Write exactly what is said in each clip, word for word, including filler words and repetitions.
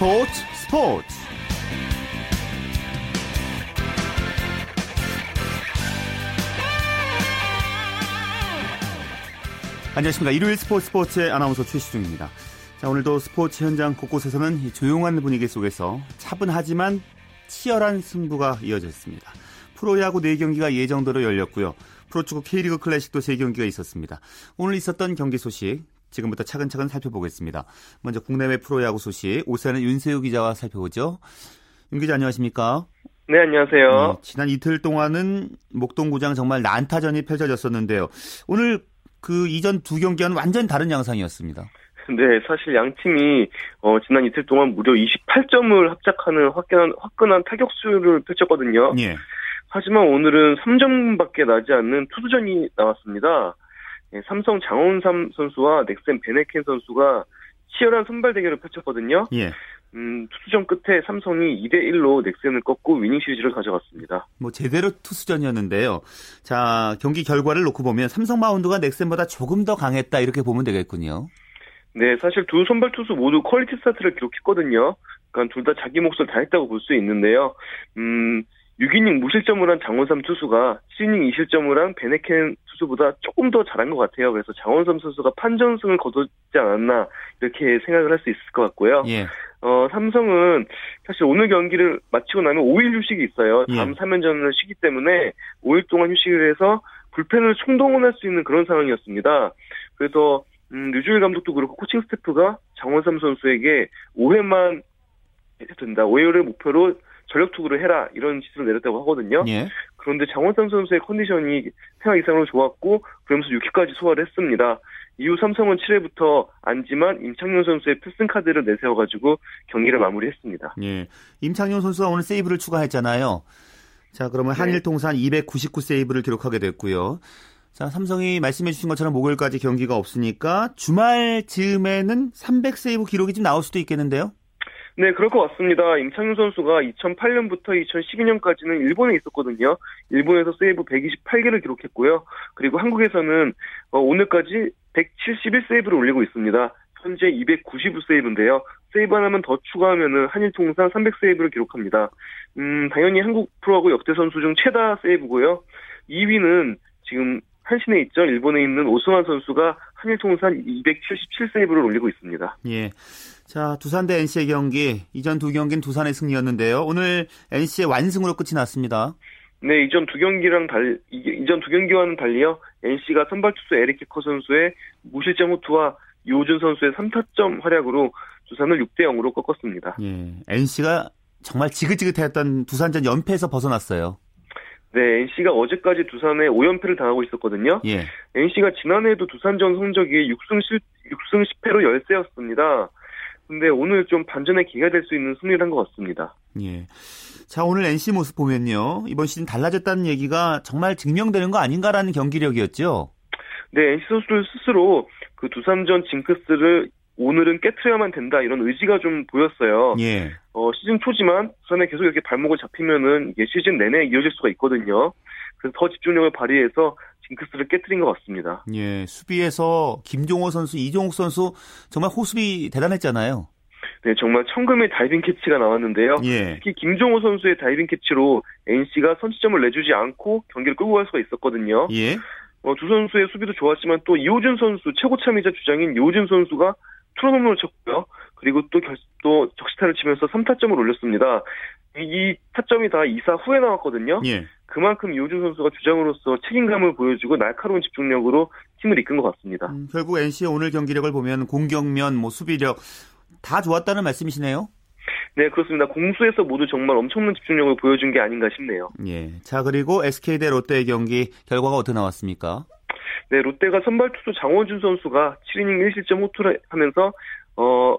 스포츠 스포츠 안녕하십니까. 일요일 스포츠 스포츠의 아나운서 최시중입니다. 자, 오늘도 스포츠 현장 곳곳에서는 이 조용한 분위기 속에서 차분하지만 치열한 승부가 이어졌습니다. 프로야구 네 경기가 예정대로 열렸고요. 프로축구 K리그 클래식도 세 경기가 있었습니다. 오늘 있었던 경기 소식 지금부터 차근차근 살펴보겠습니다. 먼저 국내외 프로야구 소식, 오산의 윤세호 기자와 살펴보죠. 윤 기자, 안녕하십니까? 네, 안녕하세요. 어, 지난 이틀 동안은 목동구장 정말 난타전이 펼쳐졌었는데요. 오늘 그 이전 두 경기와는 완전 다른 양상이었습니다. 네, 사실 양 팀이 어, 지난 이틀 동안 무려 이십팔 점을 합작하는 화끈한, 화끈한 타격수를 펼쳤거든요. 예. 하지만 오늘은 삼 점밖에 나지 않는 투수전이 나왔습니다. 예, 삼성 장원삼 선수와 넥센 밴헤켄 선수가 치열한 선발 대결을 펼쳤거든요. 예. 음, 투수전 끝에 삼성이 이 대 일로 넥센을 꺾고 위닝 시리즈를 가져갔습니다. 뭐 제대로 투수전이었는데요. 자, 경기 결과를 놓고 보면 삼성 마운드가 넥센보다 조금 더 강했다, 이렇게 보면 되겠군요. 네, 사실 두 선발 투수 모두 퀄리티 스타트를 기록했거든요. 그러니까 둘 다 자기 몫을 다했다고 볼 수 있는데요. 음, 육 이닝 무실점을 한 장원삼 투수가 칠 이닝 이 실점을 한 밴헤켄 투수보다 조금 더 잘한 것 같아요. 그래서 장원삼 선수가 판정승을 거두지 않았나, 이렇게 생각을 할 수 있을 것 같고요. 예. 어, 삼성은 사실 오늘 경기를 마치고 나면 오 일 휴식이 있어요. 다음 예. 삼 연전을 쉬기 때문에 오 일 동안 휴식을 해서 불펜을 총동원할 수 있는 그런 상황이었습니다. 그래서 음, 류주일 감독도 그렇고 코칭 스태프가 장원삼 선수에게 오 회만 해도 된다, 오 회를 목표로 전력 투구를 해라, 이런 지시를 내렸다고 하거든요. 예. 그런데 장원삼 선수의 컨디션이 생각 이상으로 좋았고 그러면서 육 회까지 소화를 했습니다. 이후 삼성은 칠 회부터 안지만 임창용 선수의 필승 카드를 내세워가지고 경기를 마무리했습니다. 예. 임창용 선수가 오늘 세이브를 추가했잖아요. 자, 그러면 네. 한일 통산 이백구십구 세이브를 기록하게 됐고요. 자, 삼성이 말씀해 주신 것처럼 목요일까지 경기가 없으니까 주말 즈음에는 삼백 세이브 기록이 좀 나올 수도 있겠는데요? 네, 그럴 것 같습니다. 임창용 선수가 이천팔 년부터 이천십이 년까지는 일본에 있었거든요. 일본에서 세이브 백이십팔 개를 기록했고요. 그리고 한국에서는 오늘까지 백칠십일 세이브를 올리고 있습니다. 현재 이백구십구 세이브인데요. 세이브 하나만 더 추가하면은 한일 통산 삼백 세이브를 기록합니다. 음, 당연히 한국 프로하고 역대 선수 중 최다 세이브고요. 이 위는 지금 한신에 있죠. 일본에 있는 오승환 선수가 한일 통산 이백칠십칠 세이브를 올리고 있습니다. 예. 자, 두산 대 엔씨의 경기, 이전 두 경기는 두산의 승리였는데요. 오늘 엔씨의 완승으로 끝이 났습니다. 네, 이전 두 경기랑 달 이전 두 경기와는 달리요. 엔씨가 선발 투수 에릭키커 선수의 무실점 호투와 이호균 선수의 삼 타점 활약으로 두산을 육 대 영으로 꺾었습니다. 예. 엔씨가 정말 지긋지긋했던 두산전 연패에서 벗어났어요. 네, 엔씨가 어제까지 두산에 오 연패를 당하고 있었거든요. 예. 엔씨가 지난해에도 두산전 성적이 육 승, 십, 육 승 십 패로 열세였습니다. 근데 오늘 좀 반전의 기회가 될 수 있는 승리를 한 것 같습니다. 예. 자, 오늘 엔씨 모습 보면요. 이번 시즌 달라졌다는 얘기가 정말 증명되는 거 아닌가라는 경기력이었죠? 네, 엔씨 선수들 스스로 그 두산전 징크스를 오늘은 깨트려야만 된다, 이런 의지가 좀 보였어요. 예. 어, 시즌 초지만 두산에 계속 이렇게 발목을 잡히면은 이게 시즌 내내 이어질 수가 있거든요. 그래서 더 집중력을 발휘해서 징크스를 깨트린 것 같습니다. 예. 수비에서 김종호 선수, 이종욱 선수 정말 호수비 대단했잖아요. 네, 정말 천금의 다이빙 캐치가 나왔는데요. 예. 특히 김종호 선수의 다이빙 캐치로 엔씨가 선취점을 내주지 않고 경기를 끌고 갈 수가 있었거든요. 예. 어, 두 선수의 수비도 좋았지만 또 이호준 선수, 최고참이자 주장인 이호준 선수가 투런홈런을 쳤고요. 그리고 또, 결, 또 적시타를 치면서 삼 타점을 올렸습니다. 이, 이 타점이 다 이사 후에 나왔거든요. 예. 그만큼 이호준 선수가 주장으로서 책임감을 보여주고 날카로운 집중력으로 팀을 이끈 것 같습니다. 음, 결국 엔씨의 오늘 경기력을 보면 공격면, 뭐 수비력 다 좋았다는 말씀이시네요? 네, 그렇습니다. 공수에서 모두 정말 엄청난 집중력을 보여준 게 아닌가 싶네요. 예. 자, 그리고 에스케이 대 롯데의 경기 결과가 어떻게 나왔습니까? 네, 롯데가 선발 투수 장원준 선수가 칠 이닝 일 실점 호투를 하면서 어,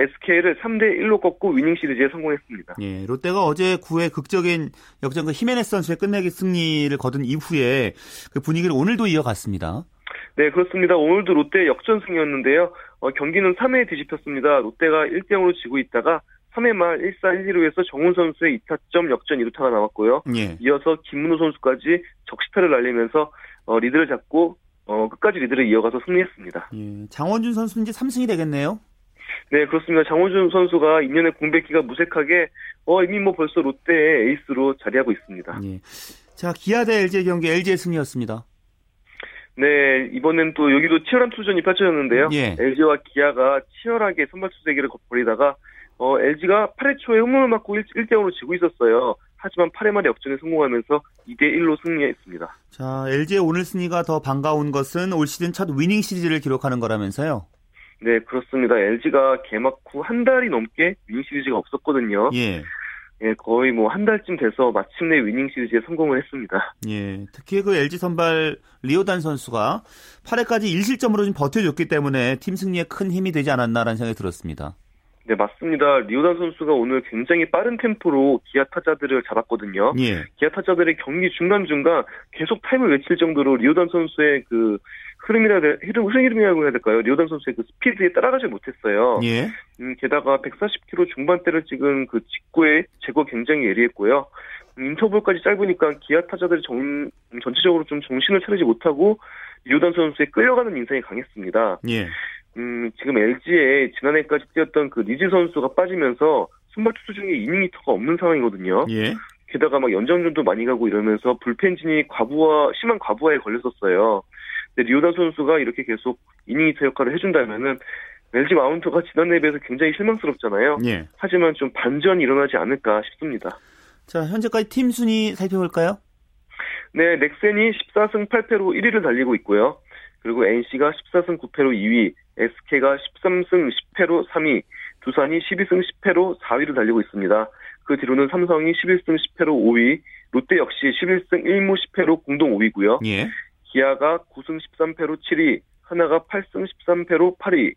에스케이를 삼 대 일로 꺾고 위닝 시리즈에 성공했습니다. 예, 롯데가 어제 구 회 극적인 역전, 그 히메네스 선수의 끝내기 승리를 거둔 이후에 그 분위기를 오늘도 이어갔습니다. 네, 그렇습니다. 오늘도 롯데의 역전승이었는데요. 어, 경기는 삼 회에 뒤집혔습니다. 롯데가 일 대 영으로 지고 있다가 삼 회 말 일 사 일 이루에서 정훈 선수의 이 타점 역전 이 루타가 나왔고요. 예. 이어서 김문호 선수까지 적시타를 날리면서 어, 리드를 잡고 어, 끝까지 리드를 이어가서 승리했습니다. 예, 장원준 선수는 이제 삼 승이 되겠네요? 네, 그렇습니다. 장원삼 선수가 이 년의 공백기가 무색하게 어 이미 뭐 벌써 롯데의 에이스로 자리하고 있습니다. 네. 자, 기아 대 엘지의 경기 엘지의 승리였습니다. 네, 이번엔 또 여기도 치열한 투전이 펼쳐졌는데요. 예. 엘지와 기아가 치열하게 선발투수 대결을 벌이다가 어, 엘지가 팔 회 초에 홈런을 맞고 일 대 영으로 지고 있었어요. 하지만 팔 회 만에 역전에 성공하면서 이 대 일로 승리했습니다. 자, 엘지의 오늘 승리가 더 반가운 것은 올 시즌 첫 위닝 시리즈를 기록하는 거라면서요? 네, 그렇습니다. 엘지가 개막 후 한 달이 넘게 위닝 시리즈가 없었거든요. 예. 예, 거의 뭐 한 달쯤 돼서 마침내 위닝 시리즈에 성공을 했습니다. 예, 특히 그 엘지 선발 리오단 선수가 팔 회까지 일 실점으로 좀 버텨줬기 때문에 팀 승리에 큰 힘이 되지 않았나라는 생각이 들었습니다. 네, 맞습니다. 리오단 선수가 오늘 굉장히 빠른 템포로 기아 타자들을 잡았거든요. 예. 기아 타자들이 경기 중간중간 계속 타임을 외칠 정도로 리오단 선수의 그 흐름이라 흐름 흐름이라고 해야 될까요? 리오단 선수의 그 스피드에 따라가지 못했어요. 예. 음, 게다가 백사십 킬로미터 중반대를 찍은 그 직구의 제거 굉장히 예리했고요. 음, 인터볼까지 짧으니까 기아 타자들이 정, 전체적으로 좀 정신을 차리지 못하고 리오단 선수에 끌려가는 인상이 강했습니다. 예. 음, 지금 엘지에 지난해까지 뛰었던 그 리즈 선수가 빠지면서 선발 투수 중에 이닝 히터가 없는 상황이거든요. 예. 게다가 막 연장전도 많이 가고 이러면서 불펜진이 과부하, 심한 과부하에 걸렸었어요. 근데 리오단 선수가 이렇게 계속 이닝 히터 역할을 해준다면은 엘지 마운트가 지난해에 비해서 굉장히 실망스럽잖아요. 예. 하지만 좀 반전이 일어나지 않을까 싶습니다. 자, 현재까지 팀 순위 살펴볼까요? 네, 넥센이 십사 승 팔 패로 일 위를 달리고 있고요. 그리고 엔씨가 십사 승 구 패로 이 위, 에스케이가 십삼 승 십 패로 삼 위, 두산이 십이 승 십 패로 사 위를 달리고 있습니다. 그 뒤로는 삼성이 십일 승 십 패로 오 위, 롯데 역시 십일 승 일 무 십 패로 공동 오 위고요. 예. 기아가 구 승 십삼 패로 칠 위, 하나가 팔 승 십삼 패로 팔 위,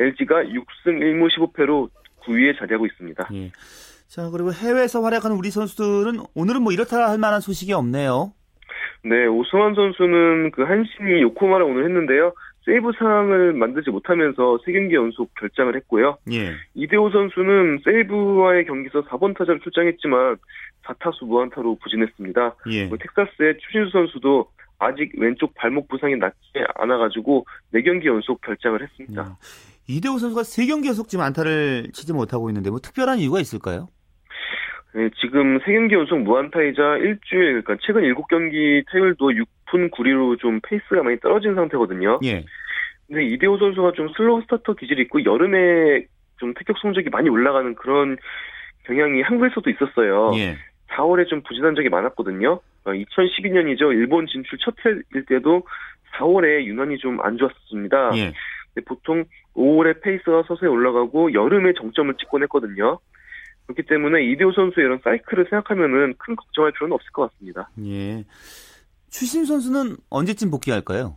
엘지가 육 승 일 무 십오 패로 구 위에 자리하고 있습니다. 예. 자, 그리고 해외에서 활약하는 우리 선수들은 오늘은 뭐 이렇다 할 만한 소식이 없네요. 네, 오승환 선수는 그 한신이 요코하마를 오늘 했는데요. 세이브 상황을 만들지 못하면서 세 경기 연속 결장을 했고요. 예. 이대호 선수는 세이브와의 경기에서 사 번 타자로 출장했지만 사 타수 무안타로 부진했습니다. 예. 텍사스의 추신수 선수도 아직 왼쪽 발목 부상이 낫지 않아가지고 네 경기 연속 결장을 했습니다. 예. 이대호 선수가 세 경기 연속 지금 안타를 치지 못하고 있는데 뭐 특별한 이유가 있을까요? 네, 지금 세 경기 연속 무안타이자 일주일, 그러니까 최근 일곱 경기 타율도 육 푼 구 리로 좀 페이스가 많이 떨어진 상태거든요. 예. 근데 이대호 선수가 좀 슬로우 스타터 기질이 있고 여름에 좀 타격 성적이 많이 올라가는 그런 경향이 한국에서도 있었어요. 예. 사월에 좀 부진한 적이 많았거든요. 이천십이 년이죠. 일본 진출 첫 해일 때도 사월에 유난히 좀 안 좋았습니다. 예. 보통 오월에 페이스가 서서히 올라가고 여름에 정점을 찍곤 했거든요. 그렇기 때문에 이대호 선수의 이런 사이클을 생각하면은 큰 걱정할 필요는 없을 것 같습니다. 예. 추신수 선수는 언제쯤 복귀할까요?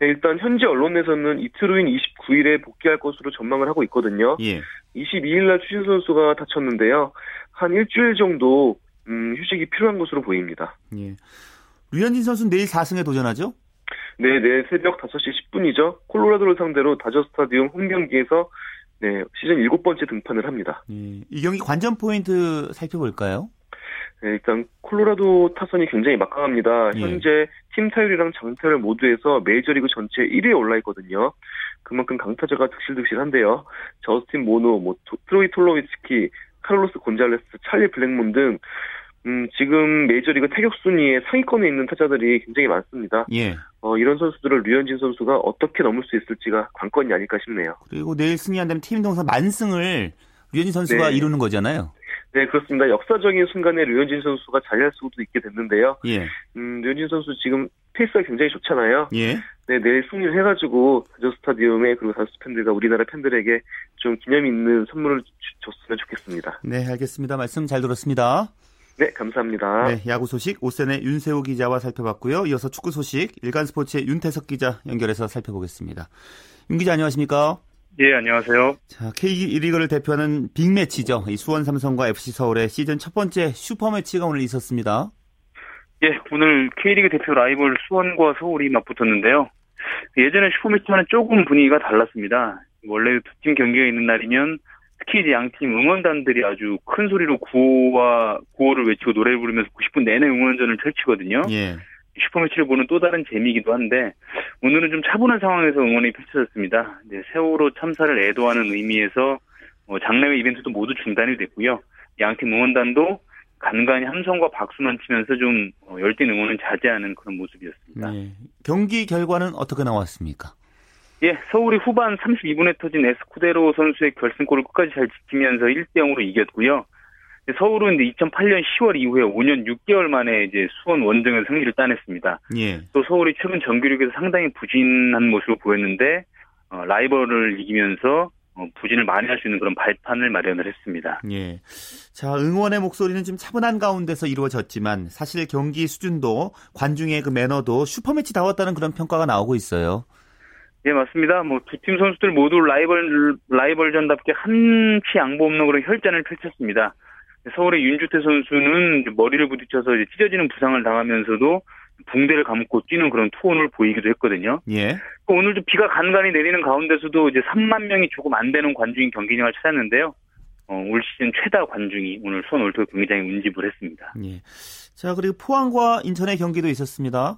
네, 일단 현지 언론에서는 이틀 후인 이십구 일에 복귀할 것으로 전망을 하고 있거든요. 예. 이십이 일 날 추신수 선수가 다쳤는데요. 한 일주일 정도 음, 휴식이 필요한 것으로 보입니다. 예. 류현진 선수는 내일 사 승에 도전하죠? 네, 내일 새벽 다섯 시 십 분이죠. 콜로라도를 상대로 다저 스타디움 홈경기에서 네, 시즌 일곱 번째 등판을 합니다. 예, 이 경기 관전 포인트 살펴볼까요? 네, 일단 콜로라도 타선이 굉장히 막강합니다. 예. 현재 팀 타율이랑 장타를 모두해서 메이저리그 전체 일 위에 올라있거든요. 그만큼 강타자가 득실득실한데요. 저스틴 모노, 뭐 트로이 톨로위츠키, 카를로스 곤잘레스, 찰리 블랙몬 등 음, 지금 메이저리그 타격 순위의 상위권에 있는 타자들이 굉장히 많습니다. 예. 어, 이런 선수들을 류현진 선수가 어떻게 넘을 수 있을지가 관건이 아닐까 싶네요. 그리고 내일 승리한다면 팀 동상 만승을 류현진 선수가 네. 이루는 거잖아요. 네, 그렇습니다. 역사적인 순간에 류현진 선수가 자리할 수도 있게 됐는데요. 예. 음, 류현진 선수 지금 페이스가 굉장히 좋잖아요. 예. 네, 내일 승리를 해가지고 다저 스타디움에 그리고 다저스 팬들과 우리나라 팬들에게 좀 기념이 있는 선물을 줬으면 좋겠습니다. 네, 알겠습니다. 말씀 잘 들었습니다. 네, 감사합니다. 네, 야구 소식 오센의 윤세호 기자와 살펴봤고요. 이어서 축구 소식 일간스포츠의 윤태석 기자 연결해서 살펴보겠습니다. 윤 기자 안녕하십니까? 예, 안녕하세요. 자, 케이 일 리그를 대표하는 빅매치죠. 이 수원 삼성과 에프씨 서울의 시즌 첫 번째 슈퍼매치가 오늘 있었습니다. 예, 오늘 K리그 대표 라이벌 수원과 서울이 맞붙었는데요. 예전에 슈퍼매치와는 조금 분위기가 달랐습니다. 원래 두 팀 경기가 있는 날이면 특히 이제 양팀 응원단들이 아주 큰 소리로 구호와 구호를 외치고 노래를 부르면서 구십 분 내내 응원전을 펼치거든요. 예. 슈퍼매치를 보는 또 다른 재미이기도 한데 오늘은 좀 차분한 상황에서 응원이 펼쳐졌습니다. 이제 세월호 참사를 애도하는 의미에서 장례회 이벤트도 모두 중단이 됐고요. 양팀 응원단도 간간히 함성과 박수만 치면서 좀 열띤 응원은 자제하는 그런 모습이었습니다. 네. 경기 결과는 어떻게 나왔습니까? 예, 서울이 후반 삼십이 분에 터진 에스쿠데로 선수의 결승골을 끝까지 잘 지키면서 일 대 영으로 이겼고요. 서울은 이제 이천팔 년 시월 이후에 오 년 육 개월 만에 이제 수원 원정에서 승리를 따냈습니다. 예. 또 서울이 최근 정규리그에서 상당히 부진한 모습을 보였는데 어, 라이벌을 이기면서 어, 부진을 많이 할 수 있는 그런 발판을 마련을 했습니다. 예. 자, 응원의 목소리는 좀 차분한 가운데서 이루어졌지만 사실 경기 수준도 관중의 그 매너도 슈퍼매치다웠다는 그런 평가가 나오고 있어요. 예, 맞습니다. 뭐 두 팀 선수들 모두 라이벌 라이벌전답게 한치 양보 없는 그런 혈전을 펼쳤습니다. 서울의 윤주태 선수는 머리를 부딪혀서 이제 찢어지는 부상을 당하면서도 붕대를 감고 뛰는 그런 투혼을 보이기도 했거든요. 예. 오늘도 비가 간간히 내리는 가운데서도 이제 삼만 명이 조금 안 되는 관중이 경기장을 찾았는데요. 어, 올 시즌 최다 관중이 오늘 수원 올토 경기장에 운집을 했습니다. 예. 자, 그리고 포항과 인천의 경기도 있었습니다.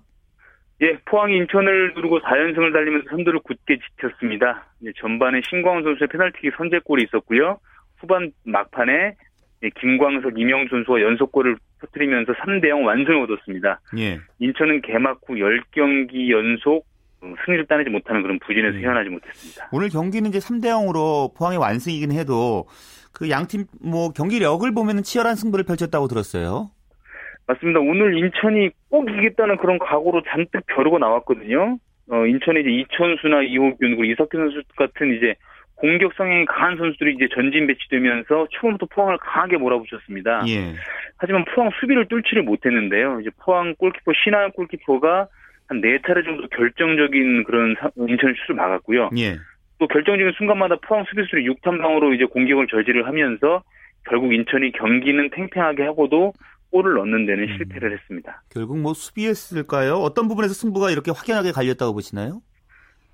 예, 포항이 인천을 누르고 사 연승을 달리면서 선두를 굳게 지켰습니다. 예, 전반에 신광훈 선수의 페널티킥 선제골이 있었고요. 후반 막판에 김광석, 이명준 선수가 연속골을 터뜨리면서 삼 대 영 완승을 얻었습니다. 예. 인천은 개막 후 십 경기 연속 승리를 따내지 못하는 그런 부진에서 예. 헤어나지 못했습니다. 오늘 경기는 이제 삼 대 영으로 포항의 완승이긴 해도 그 양팀 뭐 경기력을 보면은 치열한 승부를 펼쳤다고 들었어요. 맞습니다. 오늘 인천이 꼭 이기겠다는 그런 각오로 잔뜩 벼르고 나왔거든요. 어, 인천이 이제 이천수나 이호균 그리고 이석규 선수 같은 이제 공격 성향이 강한 선수들이 이제 전진 배치되면서 처음부터 포항을 강하게 몰아붙였습니다. 예. 하지만 포항 수비를 뚫지를 못했는데요. 이제 포항 골키퍼 신한 골키퍼가 한 네 차례 정도 결정적인 그런 인천 슛을 막았고요. 예. 또 결정적인 순간마다 포항 수비수들이 육 탐방으로 이제 공격을 저지를 하면서 결국 인천이 경기는 팽팽하게 하고도 골을 넣는 데는 음. 실패를 했습니다. 결국 뭐 수비했을까요? 어떤 부분에서 승부가 이렇게 확연하게 갈렸다고 보시나요?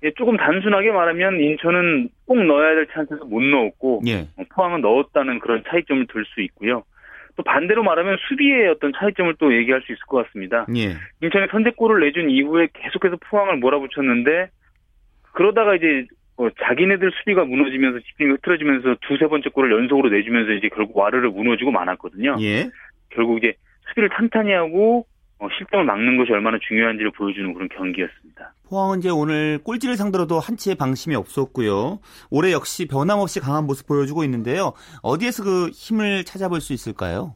예, 조금 단순하게 말하면 인천은 꼭 넣어야 될 찬스에서 못 넣었고 예. 포항은 넣었다는 그런 차이점을 들 수 있고요. 또 반대로 말하면 수비의 어떤 차이점을 또 얘기할 수 있을 것 같습니다. 예. 인천이 선제골을 내준 이후에 계속해서 포항을 몰아붙였는데 그러다가 이제 어, 자기네들 수비가 무너지면서 집중이 흐트러지면서 두세 번째 골을 연속으로 내주면서 이제 결국 와르르 무너지고 말았거든요. 예. 결국 이제 수비를 탄탄히 하고 어, 실점을 막는 것이 얼마나 중요한지를 보여주는 그런 경기였습니다. 포항은 이제 오늘 꼴찌를 상대로도 한치의 방심이 없었고요. 올해 역시 변함없이 강한 모습 보여주고 있는데요. 어디에서 그 힘을 찾아볼 수 있을까요?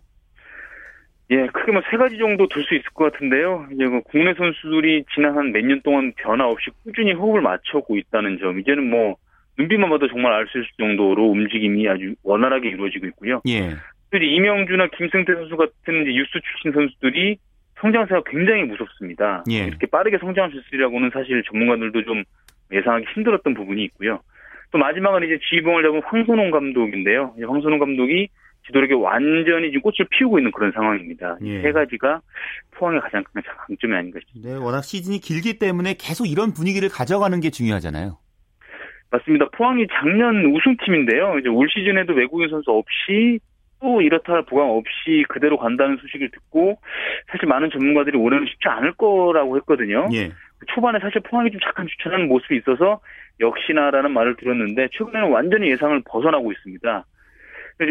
예, 크게 뭐 세 가지 정도 둘 수 있을 것 같은데요. 이제 뭐 국내 선수들이 지난 한 몇 년 동안 변화 없이 꾸준히 호흡을 맞춰오고 있다는 점. 이제는 뭐 눈빛만 봐도 정말 알 수 있을 정도로 움직임이 아주 원활하게 이루어지고 있고요. 예. 또 이제 이명주나 김승대 선수 같은 이제 유스 출신 선수들이 성장세가 굉장히 무섭습니다. 예. 이렇게 빠르게 성장할 수 있으리라고는 사실 전문가들도 좀 예상하기 힘들었던 부분이 있고요. 또 마지막은 이제 지휘봉을 잡은 황선홍 감독인데요. 황선홍 감독이 지도력에 완전히 지금 꽃을 피우고 있는 그런 상황입니다. 예. 세 가지가 포항의 가장 큰 강점이 아닌가 싶습니다. 네, 워낙 시즌이 길기 때문에 계속 이런 분위기를 가져가는 게 중요하잖아요. 맞습니다. 포항이 작년 우승팀인데요. 이제 올 시즌에도 외국인 선수 없이 또 이렇다 할 보강 없이 그대로 간다는 소식을 듣고 사실 많은 전문가들이 올해는 쉽지 않을 거라고 했거든요. 예. 초반에 사실 포항이 좀 잠깐 주춤하는 모습이 있어서 역시나라는 말을 들었는데 최근에는 완전히 예상을 벗어나고 있습니다.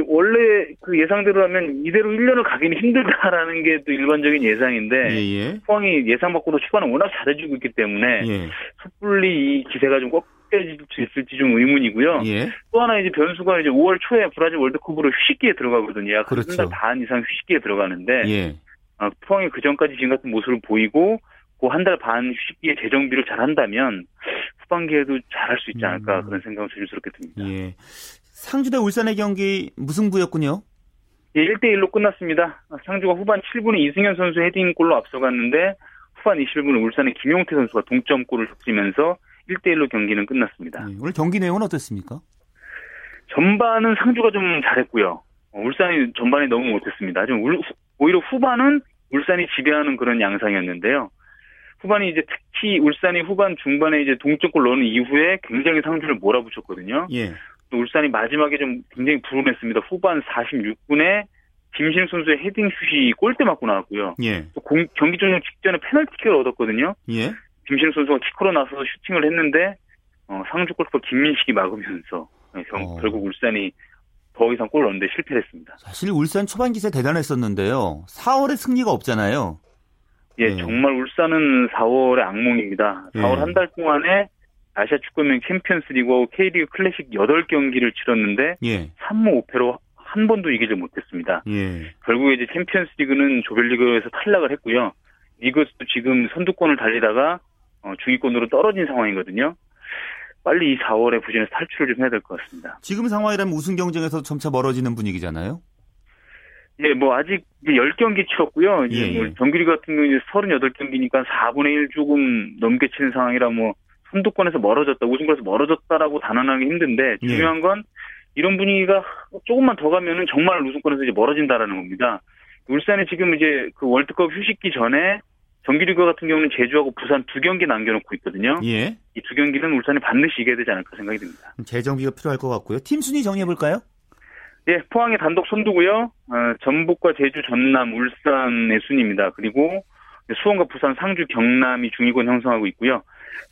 원래 그 예상대로라면 이대로 일 년을 가기는 힘들다라는 게 또 일반적인 예상인데 예예. 포항이 예상 밖으로 초반에 워낙 잘해주고 있기 때문에 예. 섣불리 이 기세가 좀 꺾 깨질 수 있을지 좀 의문이고요. 예. 또 하나 이제 변수가 이제 오월 초에 브라질 월드컵으로 휴식기에 들어가거든요. 약 한 달 반 이상 휴식기에 들어가는데 예. 아, 포항이 그 전까지 지금 같은 모습을 보이고 그 한 달 반 휴식기에 재정비를 잘한다면 후반기에도 잘할 수 있지 않을까 음. 그런 생각을 조심스럽게 듭니다. 예. 상주 대 울산의 경기 무승부였군요. 예, 일 대 일로 끝났습니다. 상주가 후반 칠 분에 이승현 선수 헤딩골로 앞서갔는데 후반 이십일 분에 울산의 김용태 선수가 동점골을 터뜨리면서 일 대 일로 경기는 끝났습니다. 네, 오늘 경기 내용은 어땠습니까? 전반은 상주가 좀 잘했고요. 어, 울산이 전반에 너무 못했습니다. 좀 울, 오히려 후반은 울산이 지배하는 그런 양상이었는데요. 후반이 이제 특히 울산이 후반 중반에 이제 동점골 넣은 이후에 굉장히 상주를 몰아붙였거든요. 예. 또 울산이 마지막에 좀 굉장히 불운했습니다. 후반 사십육 분에 김신욱 선수의 헤딩 슛이 골대 맞고 나왔고요. 예. 또 공, 경기 종료 직전에 페널티킥을 얻었거든요. 예. 김신욱 선수가 키커로 나서 슈팅을 했는데 어, 상주 골키퍼 김민식이 막으면서 경, 어. 결국 울산이 더 이상 골을 넣는데 실패했습니다. 사실 울산 초반 기세 대단했었는데요. 사월에 승리가 없잖아요. 예, 예. 정말 울산은 사월의 악몽입니다. 사월 예. 한 달 동안에 아시아 축구연맹 챔피언스리그와 K리그 클래식 여덟 경기를 치렀는데 예. 삼무 오패로 한 번도 이기지 못했습니다. 예. 결국에 이제 챔피언스리그는 조별리그에서 탈락을 했고요. 리그에서도 지금 선두권을 달리다가 어, 중위권으로 떨어진 상황이거든요. 빨리 이 사월에 부진에서 탈출을 좀 해야 될 것 같습니다. 지금 상황이라면 우승 경쟁에서 점차 멀어지는 분위기잖아요. 예, 뭐 아직 열 경기 치렀고요. 예. 정규리 같은 경우는 서른여덟 경기니까 사분의 일 조금 넘게 치는 상황이라 뭐 선두권에서 멀어졌다, 우승권에서 멀어졌다라고 단언하기 힘든데 중요한 건 이런 분위기가 조금만 더 가면은 정말 우승권에서 이제 멀어진다라는 겁니다. 울산이 지금 이제 그 월드컵 휴식기 전에 정규리그 같은 경우는 제주하고 부산 두 경기 남겨놓고 있거든요. 예. 이 두 경기는 울산이 반드시 이겨야 되지 않을까 생각이 듭니다. 재정비가 필요할 것 같고요. 팀 순위 정해볼까요? 예, 포항이 단독 선두고요. 어, 전북과 제주, 전남, 울산의 순위입니다. 그리고 수원과 부산, 상주, 경남이 중위권 형성하고 있고요.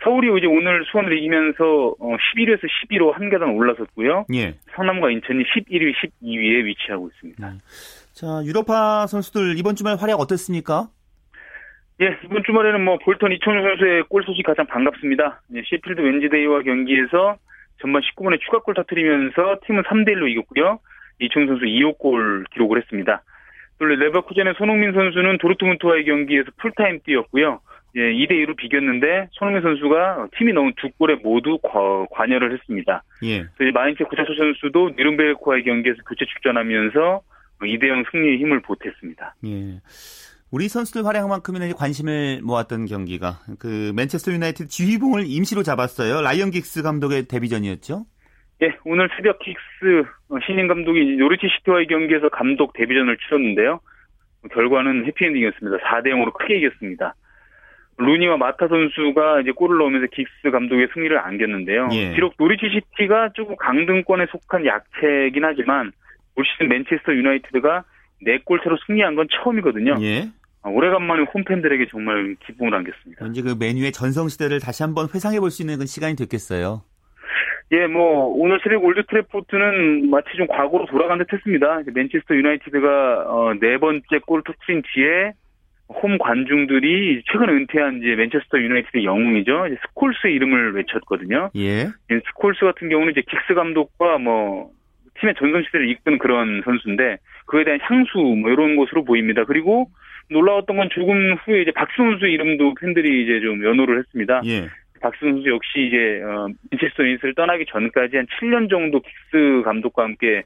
서울이 이제 오늘 수원을 이기면서 십일위에서 십이위로 한 계단 올라섰고요. 예. 성남과 인천이 십일위, 십이위에 위치하고 있습니다. 음. 자, 유로파 선수들 이번 주말 활약 어땠습니까? 예, 이번 주말에는 뭐 볼턴 이천준 선수의 골 소식 가장 반갑습니다. 예, 시필드 웬즈데이와 경기에서 전반 십구분에 추가골 터뜨리면서 팀은 삼대 일로 이겼고요. 이천준 선수 이호 골 기록을 했습니다. 또 레버쿠젠의 손흥민 선수는 도르트문트와의 경기에서 풀타임 뛰었고요. 예, 이대 이로 비겼는데 손흥민 선수가 팀이 넣은 두 골에 모두 관여를 했습니다. 예. 그래서 마인츠 구자초 선수도 뉘른베르크와의 경기에서 교체 출전하면서 이대 영 승리의 힘을 보탰습니다. 예. 우리 선수들 활약만큼이나 관심을 모았던 경기가 그 맨체스터 유나이티드 지휘봉을 임시로 잡았어요. 라이언 긱스 감독의 데뷔전이었죠? 예, 오늘 새벽 긱스 신인 감독이 노리치 시티와의 경기에서 감독 데뷔전을 치렀는데요. 결과는 해피엔딩이었습니다. 사대 영으로 크게 이겼습니다. 루니와 마타 선수가 이제 골을 넣으면서 긱스 감독의 승리를 안겼는데요. 예. 비록 노리치 시티가 조금 강등권에 속한 약체이긴 하지만 올 시즌 맨체스터 유나이티드가 네 골 차로 승리한 건 처음이거든요. 예. 오래간만에 홈팬들에게 정말 기쁨을 안겼습니다. 이제 그 메뉴의 전성시대를 다시 한번 회상해볼 수 있는 시간이 됐겠어요. 예, 뭐 오늘 새벽 올드 트래포트는 마치 좀 과거로 돌아간 듯 했습니다. 맨체스터 유나이티드가 어, 네 번째 골을 터뜨린 뒤에 홈 관중들이 최근 은퇴한 이제 맨체스터 유나이티드의 영웅이죠. 이제 스콜스의 이름을 외쳤거든요. 예. 예, 스콜스 같은 경우는 이제 긱스 감독과 뭐 팀의 전성시대를 이끈 그런 선수인데 그에 대한 향수 뭐 이런 것으로 보입니다. 그리고 놀라웠던 건 조금 후에 이제 박승수 이름도 팬들이 이제 좀 연호를 했습니다. 예. 박승수 역시 이제 어, 맨체스터 유나이티드를 떠나기 전까지 한 칠 년 정도 긱스 감독과 함께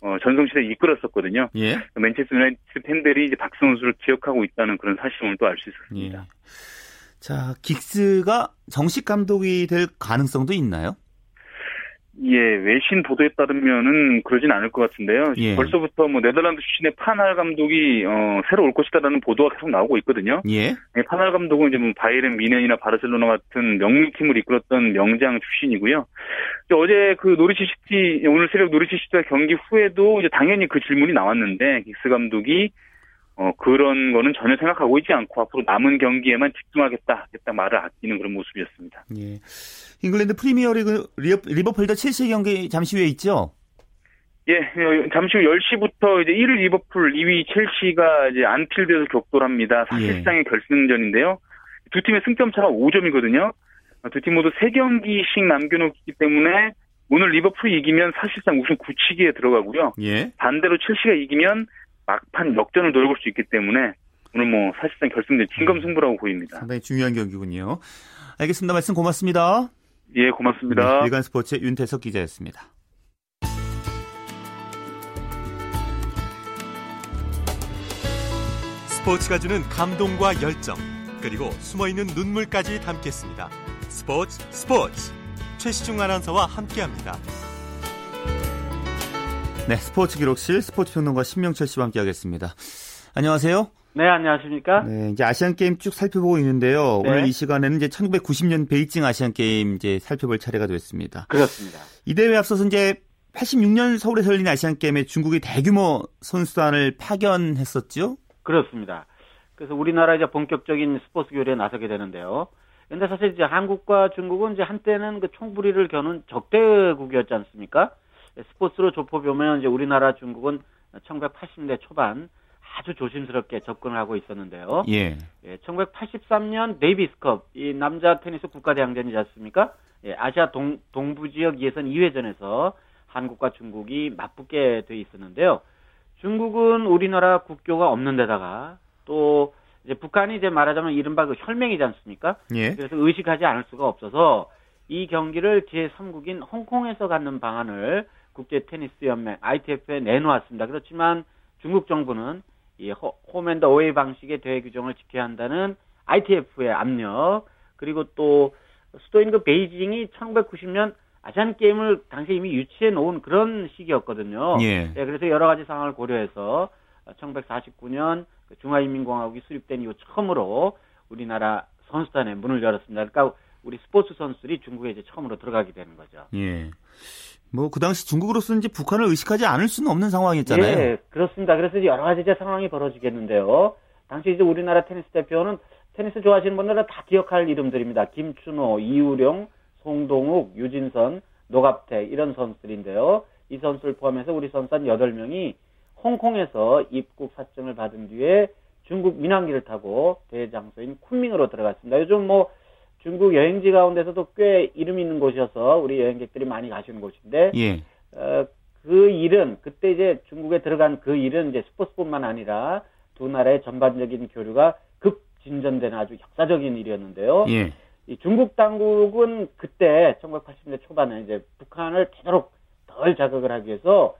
어, 전성시대를 이끌었었거든요. 예. 맨체스터 유나이티드 팬들이 이제 박승수를 기억하고 있다는 그런 사실을 또 알 수 있었습니다. 예. 자, 긱스가 정식 감독이 될 가능성도 있나요? 예, 외신 보도에 따르면은 그러진 않을 것 같은데요. 예. 벌써부터 뭐 네덜란드 출신의 판알 감독이 어, 새로 올 것이다라는 보도가 계속 나오고 있거든요. 예. 예, 판알 감독은 이제 뭐 바이에른 뮌헨이나 바르셀로나 같은 명문팀을 이끌었던 명장 출신이고요. 어제 그 노리치 시티 오늘 새벽 노리치 시티와 경기 후에도 이제 당연히 그 질문이 나왔는데 긱스 감독이 어, 그런 거는 전혀 생각하고 있지 않고 앞으로 남은 경기에만 집중하겠다, 겠다 말을 아끼는 그런 모습이었습니다. 예. 잉글랜드 프리미어리그 리버풀 대 첼시 경기 잠시 후에 있죠? 예, 잠시 후 열 시부터 이제 일 위 리버풀, 이 위 첼시가 이제 안필드에서 격돌합니다. 사실상의 예. 결승전인데요. 두 팀의 승점 차가 오 점이거든요. 두 팀 모두 세 경기씩 남겨놓기 때문에 오늘 리버풀이 이기면 사실상 우승 굳히기에 들어가고요. 예. 반대로 첼시가 이기면 막판 역전을 노려볼 수 있기 때문에 오늘 뭐 사실상 결승전 진검승부라고 보입니다. 상당히 중요한 경기군요. 알겠습니다. 말씀 고맙습니다. 예, 고맙습니다. 네, 일간스포츠의 윤태석 기자였습니다. 스포츠가 주는 감동과 열정 그리고 숨어있는 눈물까지 담겠습니다. 스포츠 스포츠 최시중 아나운서와 함께합니다. 네, 스포츠 기록실 스포츠 평론가 신명철 씨와 함께하겠습니다. 안녕하세요. 네, 안녕하십니까? 네, 이제 아시안 게임 쭉 살펴보고 있는데요. 네. 오늘 이 시간에는 이제 천구백구십년 베이징 아시안 게임 이제 살펴볼 차례가 됐습니다. 그렇습니다. 이 대회 앞서서 이제 팔십육 년 서울에서 열린 아시안게임에 중국이 대규모 선수단을 파견했었죠? 그렇습니다. 그래서 우리나라 이제 본격적인 스포츠 교류에 나서게 되는데요. 근데 사실 이제 한국과 중국은 이제 한때는 그 총부리를 겨눈 적대국이었지 않습니까? 스포츠로 좁혀보면 이제 우리나라 중국은 천구백팔십 년대 초반 아주 조심스럽게 접근을 하고 있었는데요. 예. 예, 천구백팔십삼 년 데이비스컵, 이 남자 테니스 국가대항전이지 않습니까? 예, 아시아 동, 동부지역 예선 이 회전에서 한국과 중국이 맞붙게 돼 있었는데요. 중국은 우리나라 국교가 없는 데다가 또 이제 북한이 이제 말하자면 이른바 그 혈맹이지 않습니까? 예. 그래서 의식하지 않을 수가 없어서 이 경기를 제삼국인 홍콩에서 갖는 방안을 국제 테니스 연맹 아이티에프에 내놓았습니다. 그렇지만 중국 정부는 이 홈앤더 어웨이 방식의 대회 규정을 지켜야 한다는 아이티에프의 압력, 그리고 또 수도인 그 베이징이 천구백구십 년 아시안 게임을 당시 이미 유치해 놓은 그런 시기였거든요. 예. 예, 그래서 여러 가지 상황을 고려해서 천구백사십구 년 중화인민공화국이 수립된 이후 처음으로 우리나라 선수단의 문을 열었습니다. 그러니까 우리 스포츠 선수들이 중국에 이제 처음으로 들어가게 되는 거죠. 예. 뭐 그 당시 중국으로서는 이제 북한을 의식하지 않을 수는 없는 상황이었잖아요. 예, 그렇습니다. 그래서 이제 여러 가지 이제 상황이 벌어지겠는데요. 당시 이제 우리나라 테니스 대표는 테니스 좋아하시는 분들은 다 기억할 이름들입니다. 김춘호, 이우룡, 송동욱, 유진선, 노갑택 이런 선수들인데요. 이 선수를 포함해서 우리 선수단 여덟 명이 홍콩에서 입국 사정을 받은 뒤에 중국 민항기를 타고 대회 장소인 쿤밍으로 들어갔습니다. 요즘 뭐 중국 여행지 가운데서도 꽤 이름 있는 곳이어서 우리 여행객들이 많이 가시는 곳인데, 예. 어, 그 일은, 그때 이제 중국에 들어간 그 일은 이제 스포츠뿐만 아니라 두 나라의 전반적인 교류가 급진전되는 아주 역사적인 일이었는데요. 예. 이 중국 당국은 그때 천구백팔십 년대 초반에 이제 북한을 되도록 덜 자극을 하기 위해서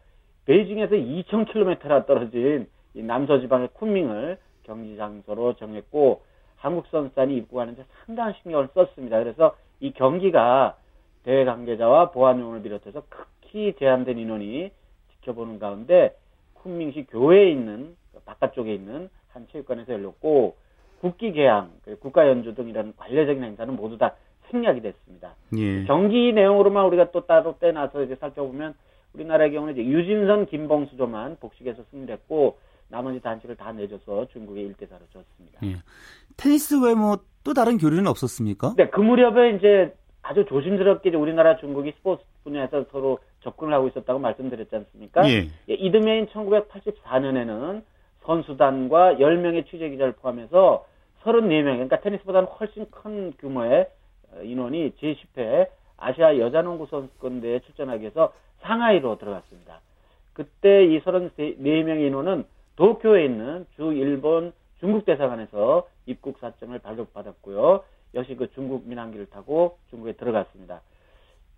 베이징에서 이천 킬로미터나 떨어진 이 남서지방의 쿤밍을 경기 장소로 정했고, 한국 선수단이 입국하는데 상당한 신경을 썼습니다. 그래서 이 경기가 대회 관계자와 보안용을 비롯해서 극히 제한된 인원이 지켜보는 가운데 쿤밍시 교외에 있는 바깥쪽에 있는 한 체육관에서 열렸고, 국기 개항, 국가 연주 등 이런 관례적인 행사는 모두 다 생략이 됐습니다. 예. 경기 내용으로만 우리가 또 따로 떼놔서 이제 살펴보면 우리나라의 경우는 이제 유진선, 김봉수조만 복식에서 승리했고 나머지 단식을 다 내줘서 중국에 일 대 사로 졌습니다. 예. 테니스 외에 뭐 또 다른 교류는 없었습니까? 네, 그 무렵에 이제 아주 조심스럽게 이제 우리나라 중국이 스포츠 분야에서 서로 접근을 하고 있었다고 말씀드렸지 않습니까? 예. 예, 이듬해인 천구백팔십사 년에는 선수단과 열 명의 취재기자를 포함해서 서른네 명, 그러니까 테니스보다는 훨씬 큰 규모의 인원이 제십 회 아시아 여자농구 선수권대회에 출전하기 위해서 상하이로 들어갔습니다. 그때 이 서른네 명의 인원은 도쿄에 있는 주 일본 중국 대사관에서 입국 사정을 발급받았고요. 역시 그 중국 민항기를 타고 중국에 들어갔습니다.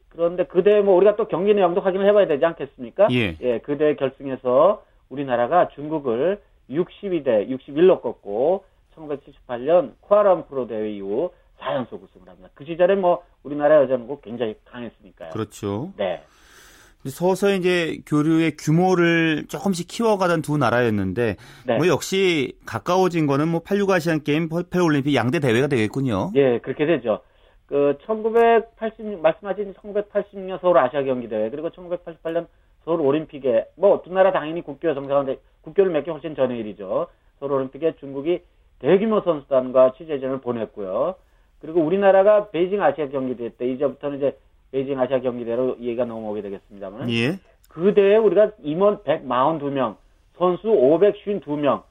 그런데 그대 뭐 우리가 또 경기 내용도 확인을 해봐야 되지 않겠습니까? 예. 예, 그대 결승에서 우리나라가 중국을 육십이 대 육십일로 꺾고 천구백칠십팔 년 쿠알라룸푸르 대회 이후 사 연속 우승을 합니다. 그 시절에 뭐 우리나라 여자농구 굉장히 강했으니까요. 그렇죠. 네. 서서히 이제 교류의 규모를 조금씩 키워가던 두 나라였는데, 네. 뭐 역시 가까워진 거는 뭐 팔십육 아시안 게임, 패럴림픽 양대 대회가 되겠군요. 예, 그렇게 되죠. 그 천구백팔십 말씀하신 천구백팔십 년 서울 아시아 경기 대회 그리고 천구백팔십팔 년 서울 올림픽에 뭐 두 나라 당연히 국교 정상화인데 국교를 맺기 훨씬 전의 일이죠. 서울 올림픽에 중국이 대규모 선수단과 취재진을 보냈고요. 그리고 우리나라가 베이징 아시아 경기 대회 때 이제부터는 이제 베이징 아시아 경기대로 얘기가 넘어오게 되겠습니다만, 예. 그 대회에 우리가 임원 백사십이 명, 선수 오백오십이 명,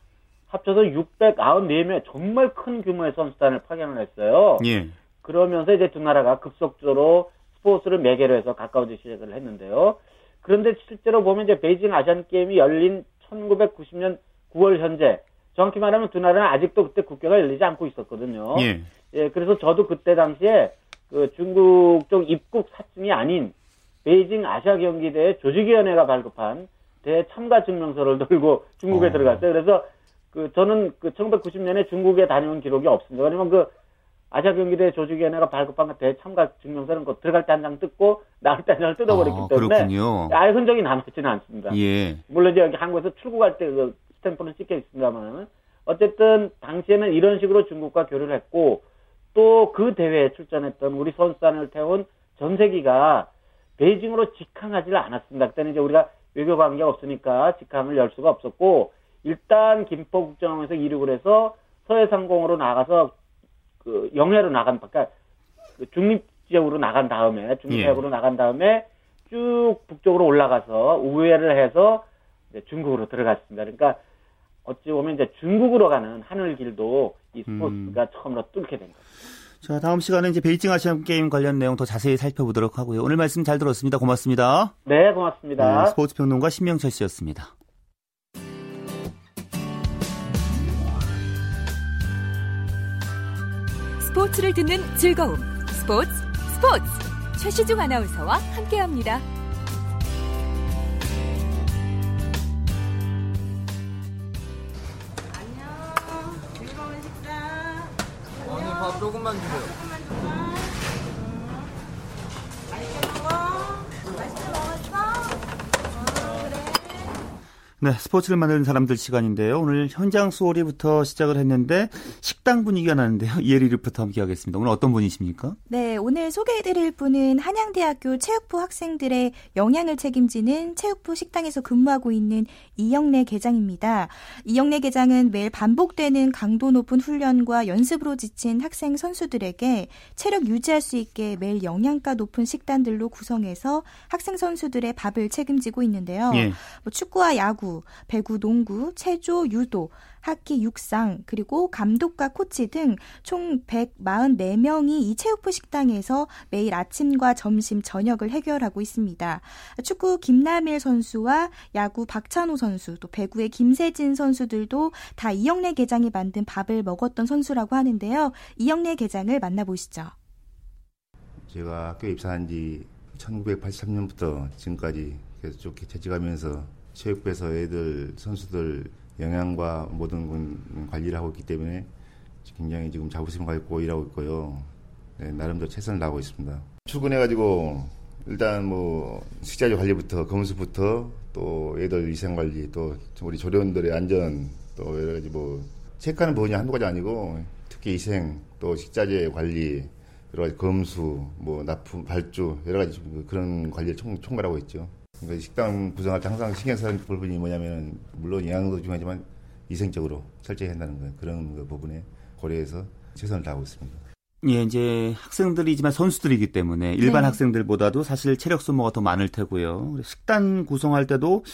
합쳐서 육백구십사 명, 정말 큰 규모의 선수단을 파견을 했어요. 예. 그러면서 이제 두 나라가 급속도로 스포츠를 매개로 해서 가까워지기 시작을 했는데요. 그런데 실제로 보면 이제 베이징 아시안 게임이 열린 천구백구십 년 구월 현재, 정확히 말하면 두 나라는 아직도 그때 국교가 열리지 않고 있었거든요. 예. 예, 그래서 저도 그때 당시에 그 중국 쪽 입국 사증이 아닌 베이징 아시아 경기대회 조직위원회가 발급한 대회 참가 증명서를 들고 중국에 어. 들어갔어요. 그래서 그 저는 그 천구백구십 년에 중국에 다녀온 기록이 없습니다. 왜냐면 그 아시아 경기대회 조직위원회가 발급한 대회 참가 증명서는 그 들어갈 때 한 장 뜯고 나올 때 한 장을 뜯어버렸기 어, 때문에 아예 흔적이 남아있지는 않습니다. 예. 물론 이제 여기 한국에서 출국할 때 그 스탬프는 찍혀 있습니다만, 어쨌든 당시에는 이런 식으로 중국과 교류를 했고, 또 그 대회에 출전했던 우리 선수단을 태운 전세기가 베이징으로 직항하지를 않았습니다. 그때는 이제 우리가 외교 관계가 없으니까 직항을 열 수가 없었고, 일단 김포 국제공항에서 이륙을 해서 서해상공으로 나가서 그 영해로 나간, 그러니까 그 중립 지역으로 나간 다음에 중립 해역으로 예. 나간 다음에 쭉 북쪽으로 올라가서 우회를 해서 이제 중국으로 들어갔습니다. 그러니까 어찌 보면 이제 중국으로 가는 하늘길도 이 스포츠가 음. 처음으로 뚫게 된 거죠. 자, 다음 시간에 이제 베이징 아시안 게임 관련 내용 더 자세히 살펴보도록 하고요. 오늘 말씀 잘 들었습니다. 고맙습니다. 네, 고맙습니다. 네, 스포츠 평론가 신명철 씨였습니다. 스포츠를 듣는 즐거움. 스포츠, 스포츠. 최시중 아나운서와 함께합니다. 조금만 주세요. 네, 스포츠를 만드는 사람들 시간인데요. 오늘 현장 소리부터 시작을 했는데 식당 분위기가 나는데요. 이혜리 리포터 함께하겠습니다. 오늘 어떤 분이십니까? 네, 오늘 소개해드릴 분은 한양대학교 체육부 학생들의 영양을 책임지는 체육부 식당에서 근무하고 있는 이영래 계장입니다. 이영래 계장은 매일 반복되는 강도 높은 훈련과 연습으로 지친 학생 선수들에게 체력 유지할 수 있게 매일 영양가 높은 식단들로 구성해서 학생 선수들의 밥을 책임지고 있는데요. 예. 뭐 축구와 야구, 배구, 농구, 체조, 유도, 하키, 육상, 그리고 감독과 코치 등 총 백사십사 명이 이 체육부 식당에서 매일 아침과 점심, 저녁을 해결하고 있습니다. 축구 김남일 선수와 야구 박찬호 선수, 또 배구의 김세진 선수들도 다 이영래 계장이 만든 밥을 먹었던 선수라고 하는데요. 이영래 계장을 만나보시죠. 제가 학교 입사한 지 천구백팔십삼 년부터 지금까지 계속 재직하면서 체육부에서 애들, 선수들 영양과 모든 관리를 하고 있기 때문에 굉장히 지금 자부심을 가지고 일하고 있고요. 네, 나름대로 최선을 다하고 있습니다. 출근해가지고 일단 뭐 식자재 관리부터 검수부터 또 애들 위생관리 또 우리 조리원들의 안전 또 여러 가지 뭐 체크하는 부분이 한두 가지 아니고 특히 위생 또 식자재 관리 여러 가지 검수 뭐 납품 발주 여러 가지 그런 관리를 총, 총괄하고 있죠. 그러니까 식당 구성할 때 항상 신경 쓰는 부분이 뭐냐면 물론 영양도 중요하지만 위생적으로 철저히 한다는 거예요. 그런 그 부분에 고려해서 최선을 다하고 있습니다. 예, 이제 학생들이지만 선수들이기 때문에 일반 네. 학생들보다도 사실 체력 소모가 더 많을 테고요. 식단 구성할 때도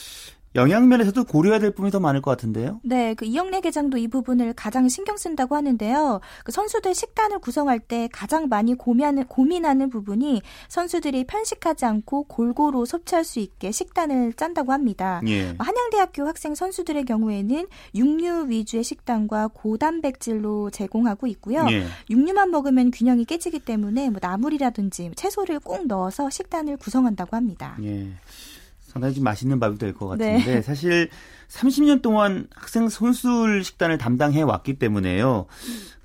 영양면에서도 고려해야 될 부분이 더 많을 것 같은데요. 네, 그 이영래 계장도 이 부분을 가장 신경 쓴다고 하는데요. 그 선수들 식단을 구성할 때 가장 많이 고민하는, 고민하는 부분이 선수들이 편식하지 않고 골고루 섭취할 수 있게 식단을 짠다고 합니다. 예. 한양대학교 학생 선수들의 경우에는 육류 위주의 식단과 고단백질로 제공하고 있고요. 예. 육류만 먹으면 균형이 깨지기 때문에 뭐 나물이라든지 채소를 꼭 넣어서 식단을 구성한다고 합니다. 예. 상당히 좀 맛있는 밥이 될 것 같은데 네. 사실 삼십 년 동안 학생 선수들 식단을 담당해 왔기 때문에요.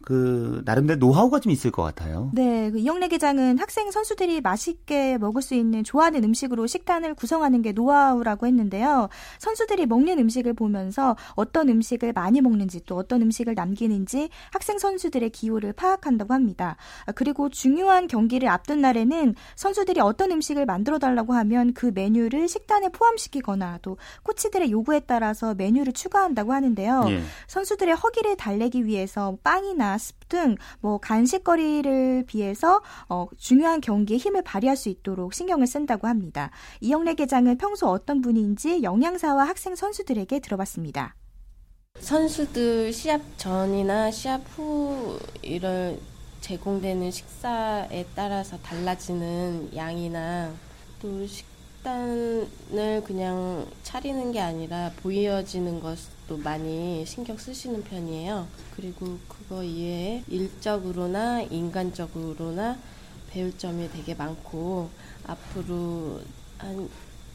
그 나름대로 노하우가 좀 있을 것 같아요. 네, 그 이영래 계장은 학생 선수들이 맛있게 먹을 수 있는 좋아하는 음식으로 식단을 구성하는 게 노하우라고 했는데요. 선수들이 먹는 음식을 보면서 어떤 음식을 많이 먹는지 또 어떤 음식을 남기는지 학생 선수들의 기호를 파악한다고 합니다. 그리고 중요한 경기를 앞둔 날에는 선수들이 어떤 음식을 만들어달라고 하면 그 메뉴를 식단에 포함시키거나 또 코치들의 요구에 따라서 메뉴를 추가한다고 하는데요. 예. 선수들의 허기를 달래기 위해서 빵이나 습 등 뭐 간식거리를 비해서 어, 중요한 경기에 힘을 발휘할 수 있도록 신경을 쓴다고 합니다. 이영래 계장은 평소 어떤 분인지 영양사와 학생 선수들에게 들어봤습니다. 선수들 시합 전이나 시합 후 이런 제공되는 식사에 따라서 달라지는 양이나 또 식단을 그냥 차리는 게 아니라 보여지는 것을 많이 신경 쓰시는 편이에요. 그리고 그거 이외에 일적으로나 인간적으로나 배울 점이 되게 많고 앞으로 한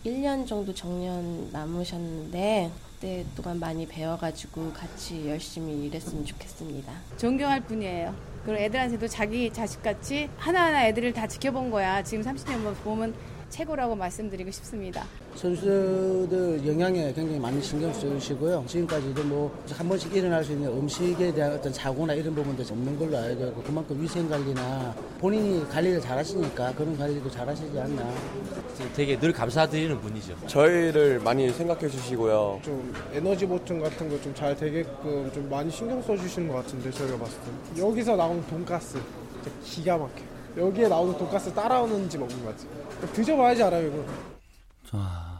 일 년 정도 정년 남으셨는데 그때 동안 많이 배워가지고 같이 열심히 일했으면 좋겠습니다. 존경할 분이에요. 그리고 애들한테도 자기 자식같이 하나하나 애들을 다 지켜본 거야. 지금 삼십 년 보면 최고라고 말씀드리고 싶습니다. 선수들 영양에 굉장히 많이 신경 쓰시고요. 지금까지도 뭐 한 번씩 일어날 수 있는 음식에 대한 어떤 사고나 이런 부분도 없는 걸로 알고 있고, 그만큼 위생관리나 본인이 관리를 잘하시니까 그런 관리도 잘하시지 않나. 되게 늘 감사드리는 분이죠. 저희를 많이 생각해 주시고요. 좀 에너지 보충 같은 거 좀 잘 되게끔 좀 많이 신경 써주시는 것 같은데, 저희가 봤을 때. 여기서 나온 돈가스 기가 막혀. 여기에 나오는 돈가스 따라오는 집 없는 것 같아요. 드셔봐야지 알아요, 이거. 자,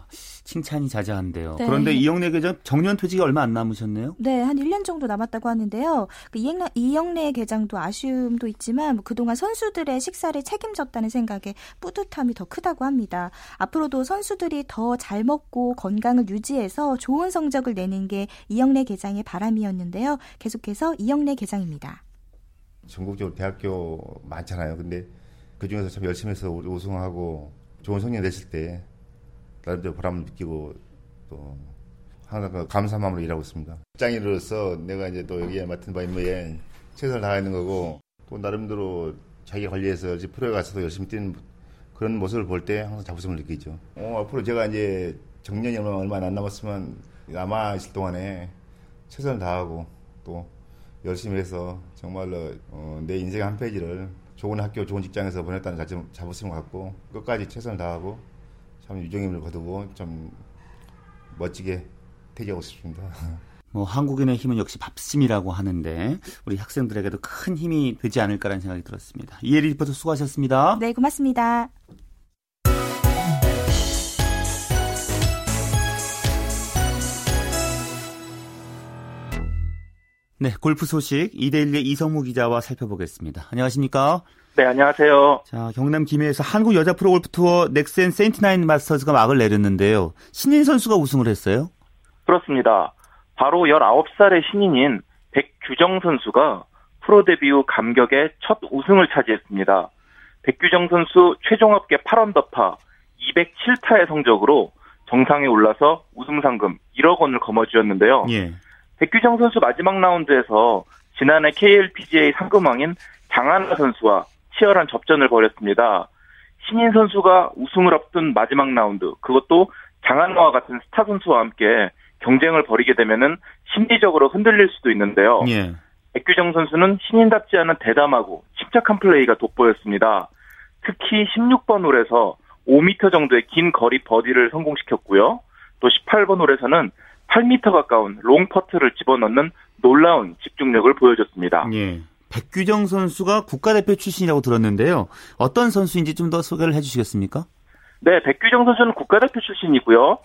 칭찬이 자자한데요. 네. 그런데 이영래 계장 정년 퇴직이 얼마 안 남으셨네요? 네, 한 일 년 정도 남았다고 하는데요. 그 이영래 계장도 아쉬움도 있지만 그동안 선수들의 식사를 책임졌다는 생각에 뿌듯함이 더 크다고 합니다. 앞으로도 선수들이 더 잘 먹고 건강을 유지해서 좋은 성적을 내는 게 이영래 계장의 바람이었는데요. 계속해서 이영래 계장입니다. 전국적으로 대학교 많잖아요. 근데 그중에서 참 열심히 해서 우리 우승하고 좋은 성적 내실 때 나름대로 보람을 느끼고 또 항상 감사한 마음으로 일하고 있습니다. 직장인으로서 내가 이제 또 여기에 맡은 바 임무에 최선을 다하는 거고, 또 나름대로 자기 관리해서 이제 프로에 가서도 열심히 뛰는 그런 모습을 볼 때 항상 자부심을 느끼죠. 어, 앞으로 제가 이제 정년이 얼마 안 남았으면 남아 있을 동안에 최선을 다하고 또 열심히 해서 정말로 어, 내 인생의 한 페이지를 좋은 학교, 좋은 직장에서 보냈다는 자부심, 자부심을 갖고 끝까지 최선을 다하고 참 유종임을 거두고 좀 멋지게 퇴직하고 싶습니다. 뭐 한국인의 힘은 역시 밥심이라고 하는데 우리 학생들에게도 큰 힘이 되지 않을까라는 생각이 들었습니다. 이혜리 리포터 수고하셨습니다. 네, 고맙습니다. 네, 골프 소식 이데일리의 이성우 기자와 살펴보겠습니다. 안녕하십니까? 네, 안녕하세요. 자, 경남 김해에서 한국 여자 프로골프 투어 넥센 세븐틴나인 마스터즈가 막을 내렸는데요. 신인 선수가 우승을 했어요? 그렇습니다. 바로 열아홉 살의 신인인 백규정 선수가 프로 데뷔 후 감격의 첫 우승을 차지했습니다. 백규정 선수 최종 합계 팔 언더파 이백칠 타의 성적으로 정상에 올라서 우승 상금 일억 원을 거머쥐었는데요. 예. 백규정 선수 마지막 라운드에서 지난해 케이엘피지에이 상금왕인 장하나 선수와 치열한 접전을 벌였습니다. 신인 선수가 우승을 앞둔 마지막 라운드, 그것도 장한화와 같은 스타 선수와 함께 경쟁을 벌이게 되면은 심리적으로 흔들릴 수도 있는데요. 예. 백규정 선수는 신인답지 않은 대담하고 침착한 플레이가 돋보였습니다. 특히 십육 번 홀에서 오 미터 정도의 긴 거리 버디를 성공시켰고요. 또 십팔 번 홀에서는 팔 미터 가까운 롱 퍼트를 집어넣는 놀라운 집중력을 보여줬습니다. 예. 백규정 선수가 국가대표 출신이라고 들었는데요. 어떤 선수인지 좀 더 소개를 해주시겠습니까? 네, 백규정 선수는 국가대표 출신이고요.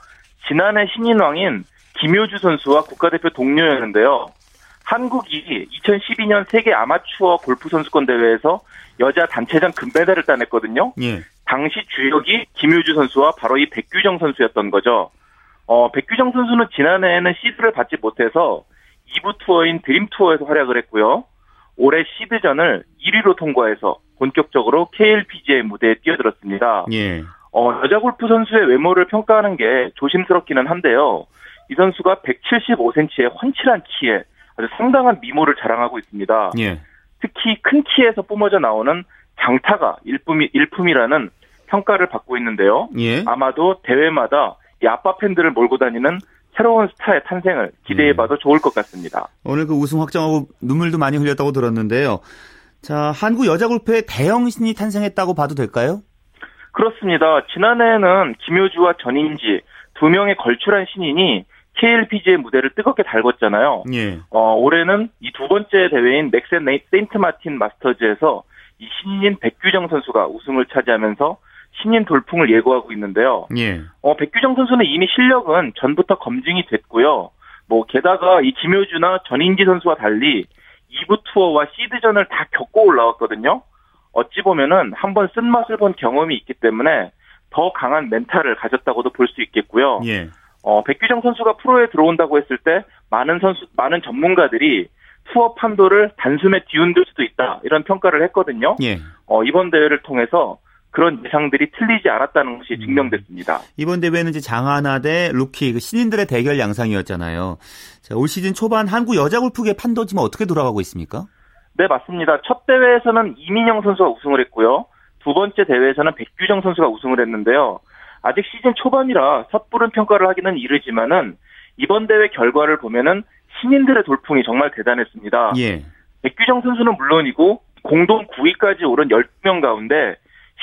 지난해 신인왕인 김효주 선수와 국가대표 동료였는데요. 한국이 이천십이 년 세계 아마추어 골프 선수권 대회에서 여자 단체전 금메달을 따냈거든요. 예. 당시 주역이 김효주 선수와 바로 이 백규정 선수였던 거죠. 어, 백규정 선수는 지난해에는 시드를 받지 못해서 이 부 투어인 드림 투어에서 활약을 했고요. 올해 시드전을 일 위로 통과해서 본격적으로 케이엘피지에이 무대에 뛰어들었습니다. 예. 어, 여자 골프 선수의 외모를 평가하는 게 조심스럽기는 한데요. 이 선수가 백칠십오 센티미터의 훤칠한 키에 아주 상당한 미모를 자랑하고 있습니다. 예. 특히 큰 키에서 뿜어져 나오는 장타가 일품이, 일품이라는 평가를 받고 있는데요. 예. 아마도 대회마다 이 아빠 팬들을 몰고 다니는 새로운 스타의 탄생을 기대해봐도 네. 좋을 것 같습니다. 오늘 그 우승 확정하고 눈물도 많이 흘렸다고 들었는데요. 자, 한국 여자 골프의 대형 신이 탄생했다고 봐도 될까요? 그렇습니다. 지난해에는 김효주와 전인지 두 명의 걸출한 신인이 케이엘피지에이 무대를 뜨겁게 달궜잖아요. 네. 어, 올해는 이 두 번째 대회인 넥센 세인트 마틴 마스터즈에서 이 신인 백규정 선수가 우승을 차지하면서 신인 돌풍을 예고하고 있는데요. 예. 어, 백규정 선수는 이미 실력은 전부터 검증이 됐고요. 뭐 게다가 이 김효주나 전인지 선수와 달리 이 부 투어와 시드전을 다 겪고 올라왔거든요. 어찌 보면은 한번 쓴맛을 본 경험이 있기 때문에 더 강한 멘탈을 가졌다고도 볼 수 있겠고요. 예. 어, 백규정 선수가 프로에 들어온다고 했을 때 많은 선수, 많은 전문가들이 투어 판도를 단숨에 뒤흔들 수도 있다 이런 평가를 했거든요. 예. 어, 이번 대회를 통해서 그런 예상들이 틀리지 않았다는 것이 증명됐습니다. 음. 이번 대회는 이제 장하나 대 루키, 그 신인들의 대결 양상이었잖아요. 자, 올 시즌 초반 한국 여자 골프계 판도 지금 어떻게 돌아가고 있습니까? 네, 맞습니다. 첫 대회에서는 이민영 선수가 우승을 했고요. 두 번째 대회에서는 백규정 선수가 우승을 했는데요. 아직 시즌 초반이라 섣부른 평가를 하기는 이르지만은 이번 대회 결과를 보면은 신인들의 돌풍이 정말 대단했습니다. 예. 백규정 선수는 물론이고 공동 구 위까지 오른 열두 명 가운데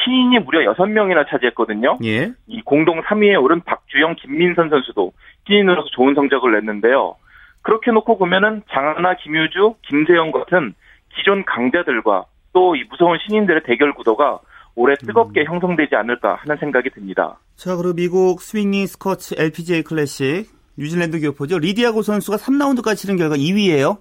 신인이 무려 여섯 명이나 차지했거든요. 예. 이 공동 삼 위에 오른 박주영, 김민선 선수도 신인으로서 좋은 성적을 냈는데요. 그렇게 놓고 보면은 장하나, 김효주, 김세영 같은 기존 강자들과 또 이 무서운 신인들의 대결 구도가 올해 뜨겁게 음. 형성되지 않을까 하는 생각이 듭니다. 자, 그리고 미국 스윙리 스커츠 엘피지에이 클래식 뉴질랜드 교포죠. 리디아고 선수가 삼 라운드까지 치른 결과 이 위예요?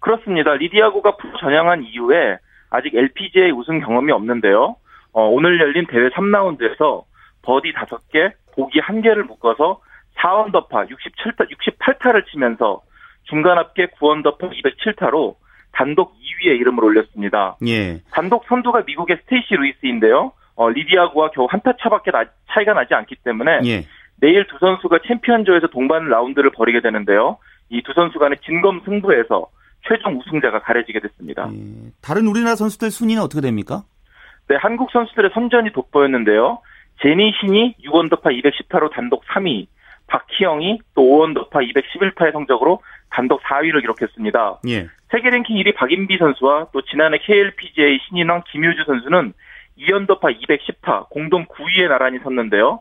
그렇습니다. 리디아고가 프로 전향한 이후에 아직 엘피지에이 우승 경험이 없는데요. 어, 오늘 열린 대회 삼 라운드에서 버디 다섯 개, 보기 한 개를 묶어서 사 언더파 육십칠 타, 육십팔 타를 치면서 중간 합계 구 언더파 이백칠 타로 단독 이 위에 이름을 올렸습니다. 예. 단독 선두가 미국의 스테이시 루이스인데요. 어, 리디아고와 겨우 한 타 차밖에 나, 차이가 나지 않기 때문에 예. 내일 두 선수가 챔피언조에서 동반 라운드를 벌이게 되는데요. 이 두 선수 간의 진검 승부에서 최종 우승자가 가려지게 됐습니다. 예. 다른 우리나라 선수들 순위는 어떻게 됩니까? 네, 한국 선수들의 선전이 돋보였는데요. 제니 신이 육 언더파 이백십 타로 단독 삼 위, 박희영이 또 오 언더파 이백십일 타의 성적으로 단독 사 위를 기록했습니다. 예. 세계 랭킹 일 위 박인비 선수와 또 지난해 케이엘피지에이 신인왕 김효주 선수는 이 언더파 이백십 타 공동 구 위에 나란히 섰는데요.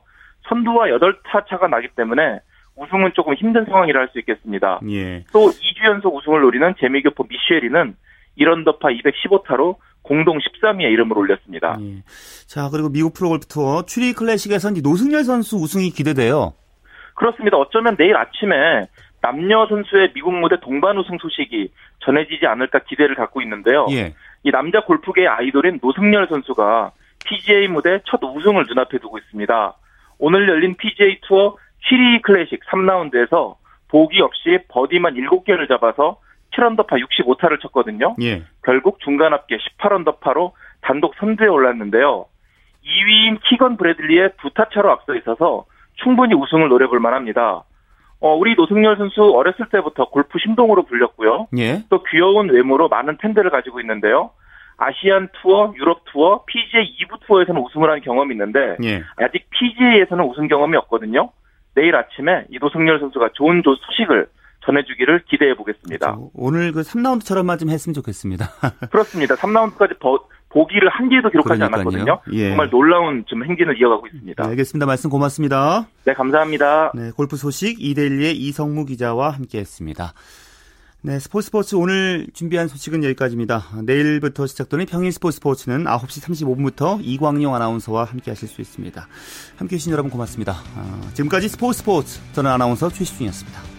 선두와 여덟 타 차가 나기 때문에 우승은 조금 힘든 상황이라 할 수 있겠습니다. 예. 또 이 주 연속 우승을 노리는 재미교포 미쉐리는 일 언더파 이백십오 타로 공동 십삼 위에 이름을 올렸습니다. 예. 자, 그리고 미국 프로골프 투어 추리 클래식에서는 노승열 선수 우승이 기대돼요. 그렇습니다. 어쩌면 내일 아침에 남녀 선수의 미국 무대 동반 우승 소식이 전해지지 않을까 기대를 갖고 있는데요. 예. 이 남자 골프계의 아이돌인 노승열 선수가 피지에이 무대 첫 우승을 눈앞에 두고 있습니다. 오늘 열린 피지에이 투어 칠위 클래식 삼 라운드에서 보기 없이 버디만 일곱 개를 잡아서 칠 언더파 육십오 타를 쳤거든요. 예. 결국 중간 합계 십팔 언더파로 단독 선두에 올랐는데요. 이 위인 키건 브래들리의 두 타 차로 앞서 있어서 충분히 우승을 노려볼 만합니다. 어, 우리 노승열 선수 어렸을 때부터 골프 신동으로 불렸고요. 예. 또 귀여운 외모로 많은 팬들을 가지고 있는데요. 아시안 투어, 유럽 투어, 피지에이 이 부 투어에서는 우승을 한 경험이 있는데 예. 아직 피지에이에서는 우승 경험이 없거든요. 내일 아침에 이 노승열 선수가 좋은 소식을 전해주기를 기대해보겠습니다. 그렇죠. 오늘 그 삼 라운드처럼만 좀 했으면 좋겠습니다. 그렇습니다. 삼 라운드까지 버, 보기를 한 개도 기록하지 그러니까요. 않았거든요. 예. 정말 놀라운 좀 행진을 이어가고 있습니다. 네, 알겠습니다. 말씀 고맙습니다. 네, 감사합니다. 네, 골프 소식 이데일리의 이성무 기자와 함께했습니다. 네, 스포츠 스포츠 오늘 준비한 소식은 여기까지입니다. 내일부터 시작되는 평일 스포츠 스포츠는 아홉 시 삼십오 분부터 이광용 아나운서와 함께하실 수 있습니다. 함께해 주신 여러분 고맙습니다. 아, 지금까지 스포츠 스포츠 저는 아나운서 최시중이었습니다.